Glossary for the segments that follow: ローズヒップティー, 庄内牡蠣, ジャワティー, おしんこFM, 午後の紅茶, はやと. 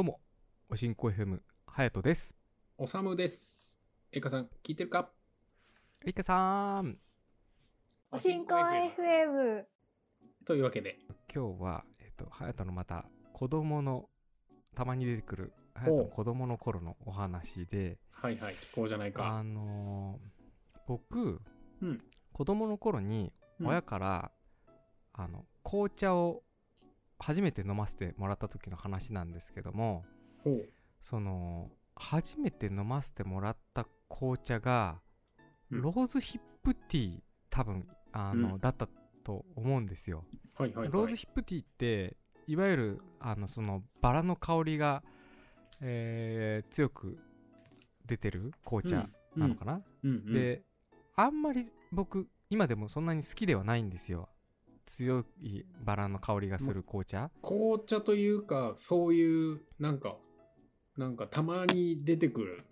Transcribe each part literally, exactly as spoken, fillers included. どうも、おしんこエフエム、はやとです。おさむです。えいかさん、聞いてるか？えいかさーん。おしんこエフエム。というわけで、今日は、えっと、はやとのまた、子供の、たまに出てくる、はやとの子供の頃のお話で、はいはい、こうじゃないか。あのー、僕、うん、子供の頃に、親から、うん、あの、紅茶を、初めて飲ませてもらった時の話なんですけども、その初めて飲ませてもらった紅茶が、うん、ローズヒップティー多分あの、うん、だったと思うんですよ、はいはいはい、ローズヒップティーっていわゆるあのそのバラの香りが、えー、強く出てる紅茶なのかな、うんうんうんうん、であんまり僕今でもそんなに好きではないんですよ。強いバラの香りがする紅茶、紅茶というかそういうなんかなんかたまに出てくる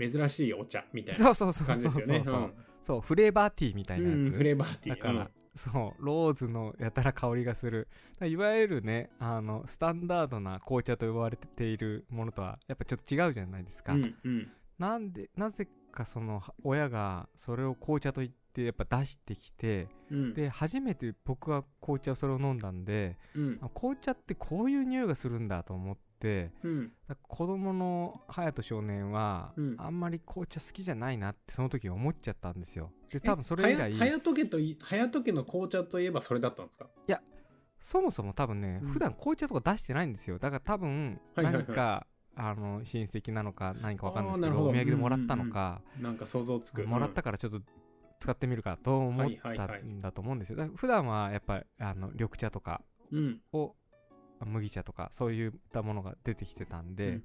珍しいお茶みたいな感じですよね。そうそうそうそう、うん、そうフレーバーティーみたいなやつ、うん、フレーバーティーだから、うん、そうローズのやたら香りがするいわゆるねあのスタンダードな紅茶と呼ばれているものとはやっぱちょっと違うじゃないですか、うんうん、なんでなぜかその親がそれを紅茶と言ってでやっぱ出してきて、うん、で初めて僕は紅茶をそれを飲んだんで、うん、紅茶ってこういう匂いがするんだと思って、うん、だ子供の隼人少年は、うん、あんまり紅茶好きじゃないなってその時思っちゃったんですよ。で多分それ以来隼人家と隼人家の紅茶といえばそれだったんですか？いやそもそも多分ね、うん、普段紅茶とか出してないんですよ。だから多分何か、はいはいはい、あの親戚なのか何か分かんないですけどお土産でもらったのか、うんうん、なんか想像つくもらったからちょっと使ってみるかと思ったんだと思うんですよ、はいはいはい、普段はやっぱりあの緑茶とかを、うん、麦茶とかそういったものが出てきてたんで、うん、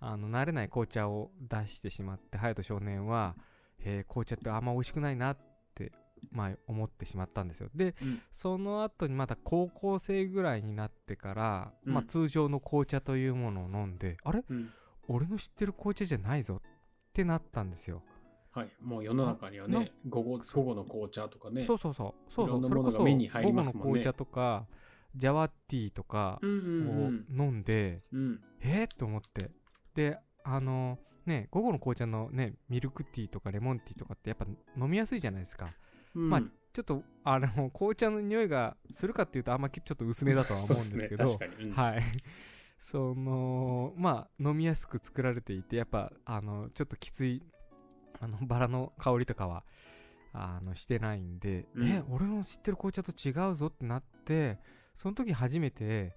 あの慣れない紅茶を出してしまって隼人少年は、えー、紅茶ってあんま美味しくないなって、まあ、思ってしまったんですよ。で、うん、その後にまた高校生ぐらいになってから、うんまあ、通常の紅茶というものを飲んで、うん、あれ、うん、俺の知ってる紅茶じゃないぞってなったんですよ。はい、もう世の中にはね午後、午後の紅茶とかねそうそうそうそうそうそれこそ午後の紅茶とかジャワティーとかを飲んで、うんうんうん、えー、と思ってであのね午後の紅茶のねミルクティーとかレモンティーとかってやっぱ飲みやすいじゃないですか、うん、まあちょっとあの紅茶の匂いがするかっていうとあんまちょっと薄めだとは思うんですけどそうですね、確かに、うん、はいそのまあ飲みやすく作られていてやっぱあのちょっときついあのバラの香りとかはあのしてないんで、うん、え俺の知ってる紅茶と違うぞってなってその時初めて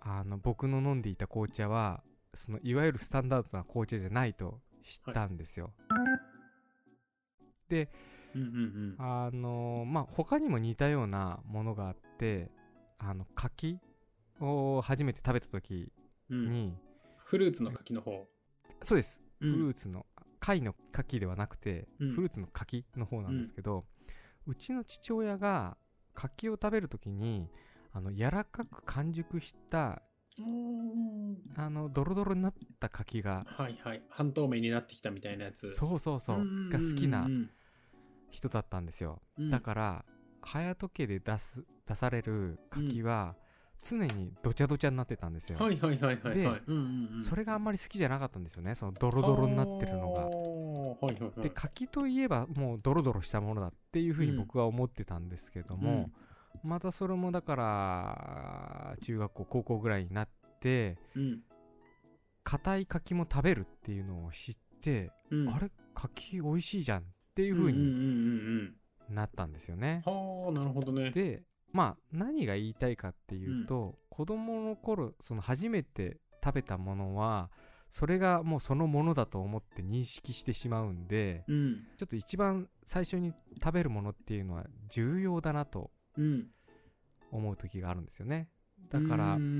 あの僕の飲んでいた紅茶はそのいわゆるスタンダードな紅茶じゃないと知ったんですよ、はい、で、うんうんうん、あのまあ他にも似たようなものがあってあの柿を初めて食べた時に、うん、フルーツの柿の方そうです、うん、フルーツの貝の柿ではなくて、うん、フルーツの柿の方なんですけど、うん、うちの父親が柿を食べるときにあの柔らかく完熟したあのドロドロになった柿がはいはい半透明になってきたみたいなやつそうそうそう、うんうんうん、が好きな人だったんですよ、うん、だから隼人家で出す出される柿は、うん常にドチャドチャになってたんですよ。はいはいはいはい、はい、で、うんうんうん、それがあんまり好きじゃなかったんですよね。そのドロドロになってるのが、はいはいはい、で柿といえばもうドロドロしたものだっていうふうに僕は思ってたんですけども、うん、またそれもだから中学校高校ぐらいになって、うん、硬い柿も食べるっていうのを知って、うん、あれ柿美味しいじゃんっていうふうになったんですよね。はー、なるほどね。でまあ何が言いたいかっていうと、うん、子供の頃その初めて食べたものはそれがもうそのものだと思って認識してしまうんで、うん、ちょっと一番最初に食べるものっていうのは重要だなと思う時があるんですよね。だから、うんうんう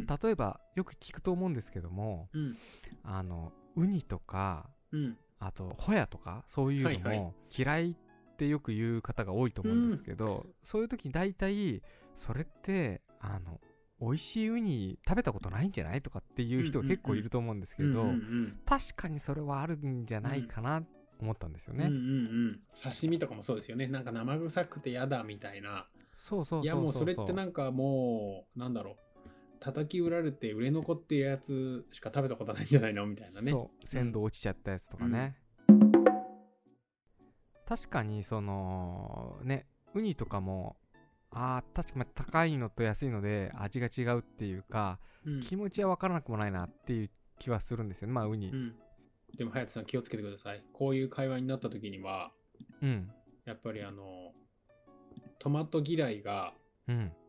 ん、例えばよく聞くと思うんですけども、うん、あのウニとか、うん、あとホヤとかそういうのも嫌いってってよく言う方が多いと思うんですけど、うん、そういう時大体それってあの美味しいウニ食べたことないんじゃないとかっていう人結構いると思うんですけど、うんうんうん、確かにそれはあるんじゃないかなと思ったんですよね、うんうんうん、刺身とかもそうですよね。なんか生臭くてやだみたいな。そうそうそうそう。いやもうそれってなんかもうなんだろう叩き売られて売れ残ってるやつしか食べたことないんじゃないのみたいなね。そう、鮮度落ちちゃったやつとかね、うん、確かにそのねウニとかもあ確かに高いのと安いので味が違うっていうか、うん、気持ちは分からなくもないなっていう気はするんですよね、まあウニ、うん、でも隼人さん気をつけてください。こういう会話になった時には、うん、やっぱりあのトマト嫌いが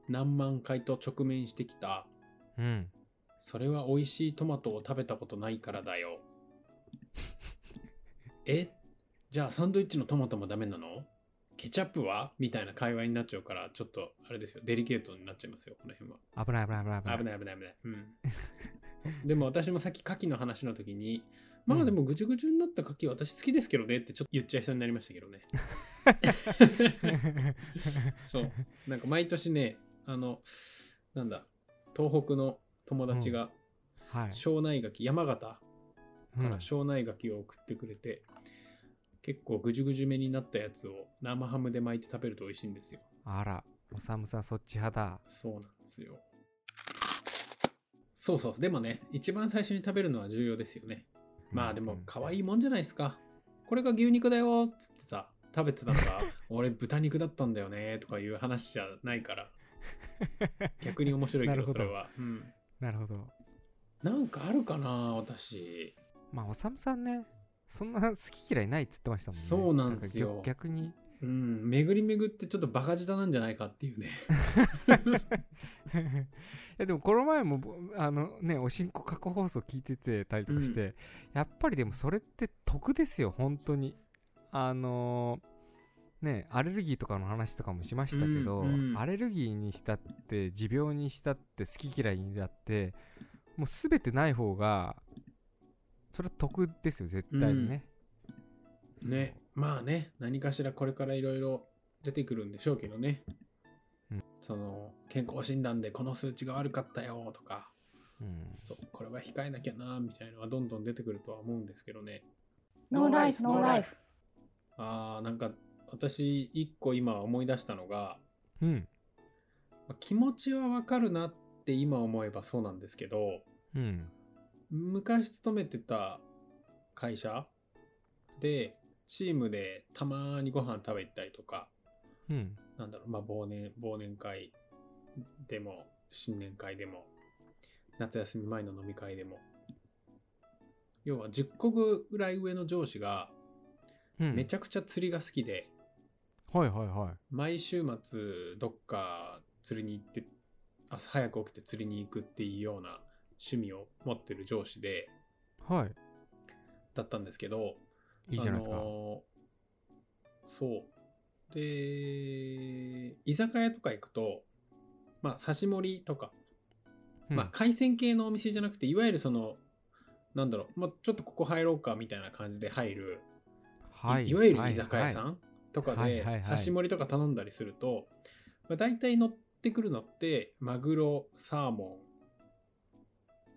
何万回と直面してきた、うん、それは美味しいトマトを食べたことないからだよえじゃあサンドイッチのトマトもダメなの？ケチャップは？みたいな会話になっちゃうからちょっとあれですよ、デリケートになっちゃいますよこの辺は。危ない危ない危ない危ない危ない危ない危ない、うん、でも私もさっき牡蠣の話の時にまあでもぐちゅぐちゅになった牡蠣私好きですけどねってちょっと言っちゃいそうになりましたけどねそうなんか毎年ねあのなんだ東北の友達が、うんはい、庄内牡蠣山形から庄内牡蠣を送ってくれて、うん結構ぐじゅぐじゅめになったやつを生ハムで巻いて食べると美味しいんですよ。あら、おさむさんそっち派だ。そうなんですよ。そうそう、でもね、一番最初に食べるのは重要ですよね。まあでも可愛いもんじゃないですか。これが牛肉だよっつってさ、食べてたのが俺豚肉だったんだよねとかいう話じゃないから逆に面白いけどそれは。なるほど、うん、なんかあるかな私。まあおさむさんねそんな好き嫌いないっつってましたもんね。そうなんですよ。逆に、うん、巡り巡ってちょっとバカ舌なんじゃないかっていうねいやでもこの前もあのねおしんこ過去放送聞いててたりとかして、うん、やっぱりでもそれって得ですよ本当に。あのー、ねアレルギーとかの話とかもしましたけど、うんうん、アレルギーにしたって持病にしたって好き嫌いにだってもう全てない方がそれは得ですよ絶対にね、うん、ねまあね何かしらこれからいろいろ出てくるんでしょうけどね、うん、その健康診断でこの数値が悪かったよとか、うん、そうこれは控えなきゃなみたいなのはどんどん出てくるとは思うんですけどね。ノーライフノーライフ。あーなんか私一個今思い出したのが、うんまあ、気持ちはわかるなって今思えばそうなんですけど、うん昔勤めてた会社でチームでたまにご飯食べ行ったりとか、うん、なんだろうまあ忘年忘年会でも新年会でも夏休み前の飲み会でも要はじゅっこぐらい上の上司がめちゃくちゃ釣りが好きで、うん、はいはいはい毎週末どっか釣りに行って朝早く起きて釣りに行くっていうような趣味を持ってる上司で、はい、だったんですけど、いいじゃないですか。あのそうで居酒屋とか行くと、まあ刺し盛りとか、うん、まあ海鮮系のお店じゃなくていわゆるそのなんだろう、まあ、ちょっとここ入ろうかみたいな感じで入る、はい、い, いわゆる居酒屋さんとかで刺し盛りとか頼んだりすると、まあ、大体乗ってくるのってマグロ、サーモン。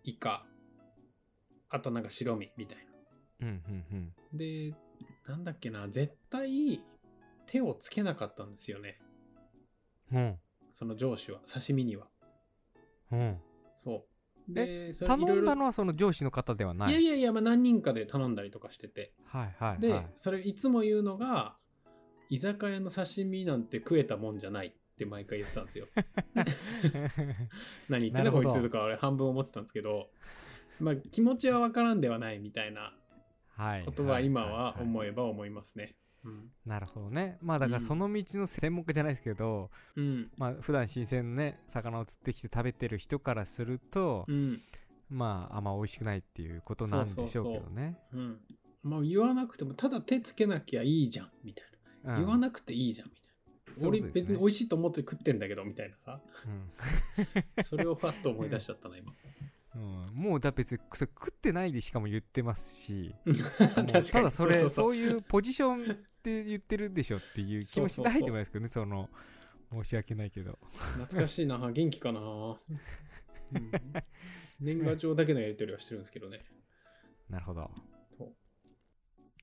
イカあとなんか白身みたいな、うんうんうん、でなんだっけな絶対手をつけなかったんですよね、うん、その上司は刺身には、うん、そうでえそれ頼んだのはその上司の方ではない。いやいやいや、まあ、何人かで頼んだりとかしてて、はいはいはい、でそれいつも言うのが居酒屋の刺身なんて食えたもんじゃないって毎回言ってたんですよ何言ってんだこいつとか俺半分思ってたんですけど、まあ気持ちは分からんではないみたいなことは今は思えば思いますね、はいはいはいうん、なるほどね。まあだからその道の専門家じゃないですけど、うん、まあ普段新鮮なね魚を釣ってきて食べてる人からすると、うん、まああんま美味しくないっていうことなんでしょうけどね。そうそうそう、うん、まあ言わなくてもただ手つけなきゃいいじゃんみたいな、うん、言わなくていいじゃんみたいな俺別に美味しいと思って食ってんだけどみたいなさ、うん、それをふわっと思い出しちゃったな今、うん、もうだ別にそれ食ってないでしかも言ってますしただそれそうそうそうそういうポジションって言ってるんでしょっていう気もしないでもないですけどね。その申し訳ないけど懐かしいな元気かな、うん、年賀状だけのやり取りはしてるんですけどね。なるほど。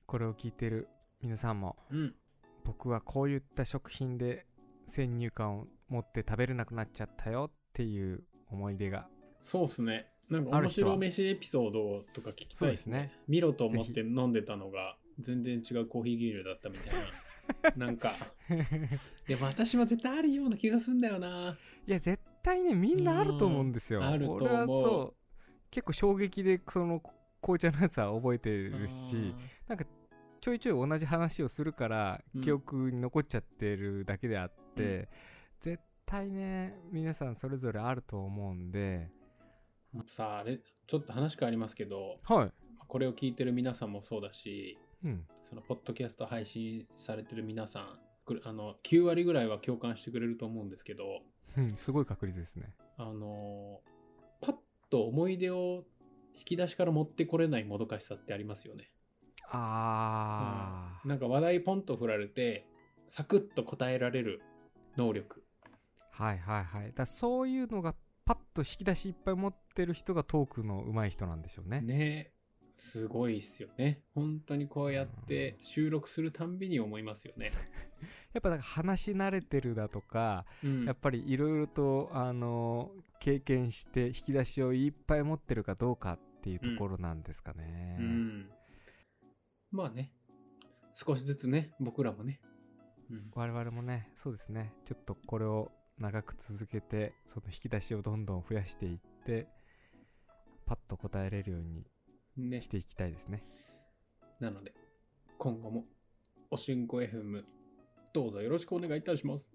これを聞いてる皆さんも、うん僕はこういった食品で先入観を持って食べれなくなっちゃったよっていう思い出がそうですね。なんか面白飯エピソードとか聞きたい、そうですね。見ろと思って飲んでたのが全然違うコーヒー牛乳だったみたいな。なんかでも私は絶対あるような気がするんだよな。いや絶対ね、みんなあると思うんですよ。あると思う。俺はそう結構衝撃でその紅茶のやつは覚えてるし、なんかちょいちょい同じ話をするから記憶に残っちゃってるだけであって、うん、絶対ね皆さんそれぞれあると思うんで。さあ、あれちょっと話変わりますけど、はい、これを聞いてる皆さんもそうだし、うん、そのポッドキャスト配信されてる皆さん、あのきゅう割ぐらいは共感してくれると思うんですけど、うん、すごい確率ですね。あのパッと思い出を引き出しから持ってこれないもどかしさってありますよね。あ、うん、なんか話題ポンと振られてサクッと答えられる能力、はいはいはい、だそういうのがパッと引き出しいっぱい持ってる人がトークの上手い人なんでしょうね。ね、すごいっすよね。本当にこうやって収録するたんびに思いますよね。やっぱなんか話し慣れてるだとか、うん、やっぱりいろいろとあの経験して引き出しをいっぱい持ってるかどうかっていうところなんですかね。うんうん、まあね、少しずつね、僕らもね、うん、我々もね、そうですね。ちょっとこれを長く続けてその引き出しをどんどん増やしていってパッと答えれるようにしていきたいです ね, ねなので今後もおしんこエフエムどうぞよろしくお願いいたします。